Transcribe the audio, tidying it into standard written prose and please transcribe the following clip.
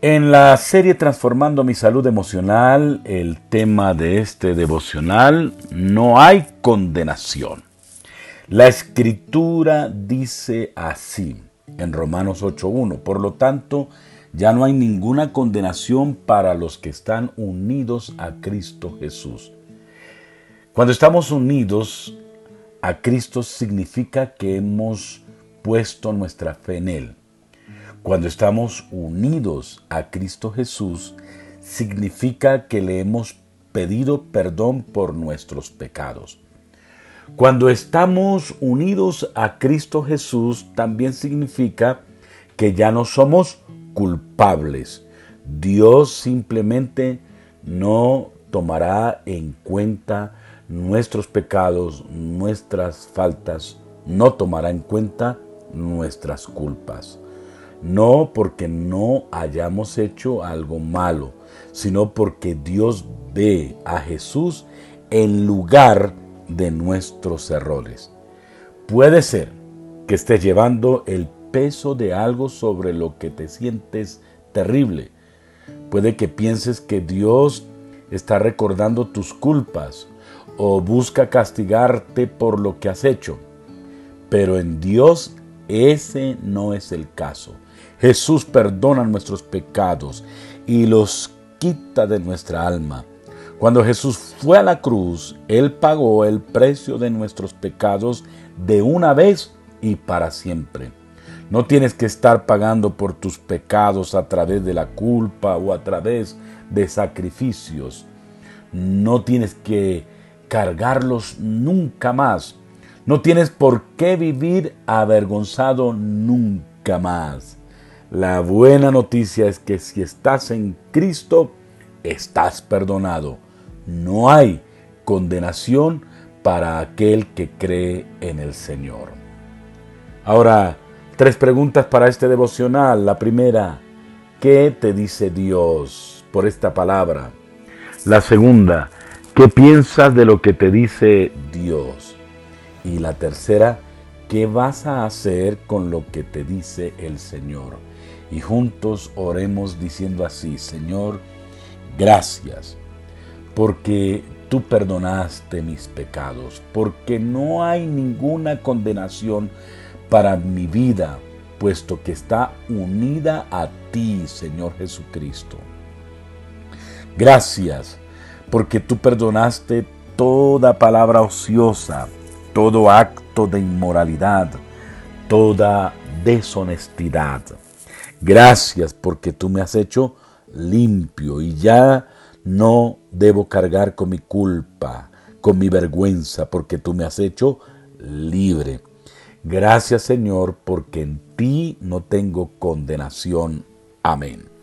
En la serie Transformando mi Salud Emocional, el tema de este devocional, no hay condenación. La Escritura dice así en Romanos 8:1, por lo tanto, ya no hay ninguna condenación para los que están unidos a Cristo Jesús. Cuando estamos unidos a Cristo significa que hemos puesto nuestra fe en Él. Cuando estamos unidos a Cristo Jesús, significa que le hemos pedido perdón por nuestros pecados. Cuando estamos unidos a Cristo Jesús, también significa que ya no somos culpables. Dios simplemente no tomará en cuenta nuestros pecados, nuestras faltas, no tomará en cuenta nuestras culpas. No porque no hayamos hecho algo malo, sino porque Dios ve a Jesús en lugar de nuestros errores. Puede ser que estés llevando el peso de algo sobre lo que te sientes terrible. Puede que pienses que Dios está recordando tus culpas o busca castigarte por lo que has hecho, pero en Dios ese no es el caso. Jesús perdona nuestros pecados y los quita de nuestra alma. Cuando Jesús fue a la cruz, Él pagó el precio de nuestros pecados de una vez y para siempre. No tienes que estar pagando por tus pecados a través de la culpa o a través de sacrificios. No tienes que cargarlos nunca más. No tienes por qué vivir avergonzado nunca más. La buena noticia es que si estás en Cristo, estás perdonado. No hay condenación para aquel que cree en el Señor. Ahora, 3 preguntas para este devocional. La primera, ¿qué te dice Dios por esta palabra? La segunda, ¿qué piensas de lo que te dice Dios? Y la tercera, ¿qué vas a hacer con lo que te dice el Señor? Y juntos oremos diciendo así: Señor, gracias, porque tú perdonaste mis pecados, porque no hay ninguna condenación para mi vida, puesto que está unida a ti, Señor Jesucristo. Gracias, porque tú perdonaste toda palabra ociosa, todo acto de inmoralidad, toda deshonestidad. Gracias, porque tú me has hecho limpio y ya no debo cargar con mi culpa, con mi vergüenza, porque tú me has hecho libre. Gracias, Señor, porque en ti no tengo condenación. Amén.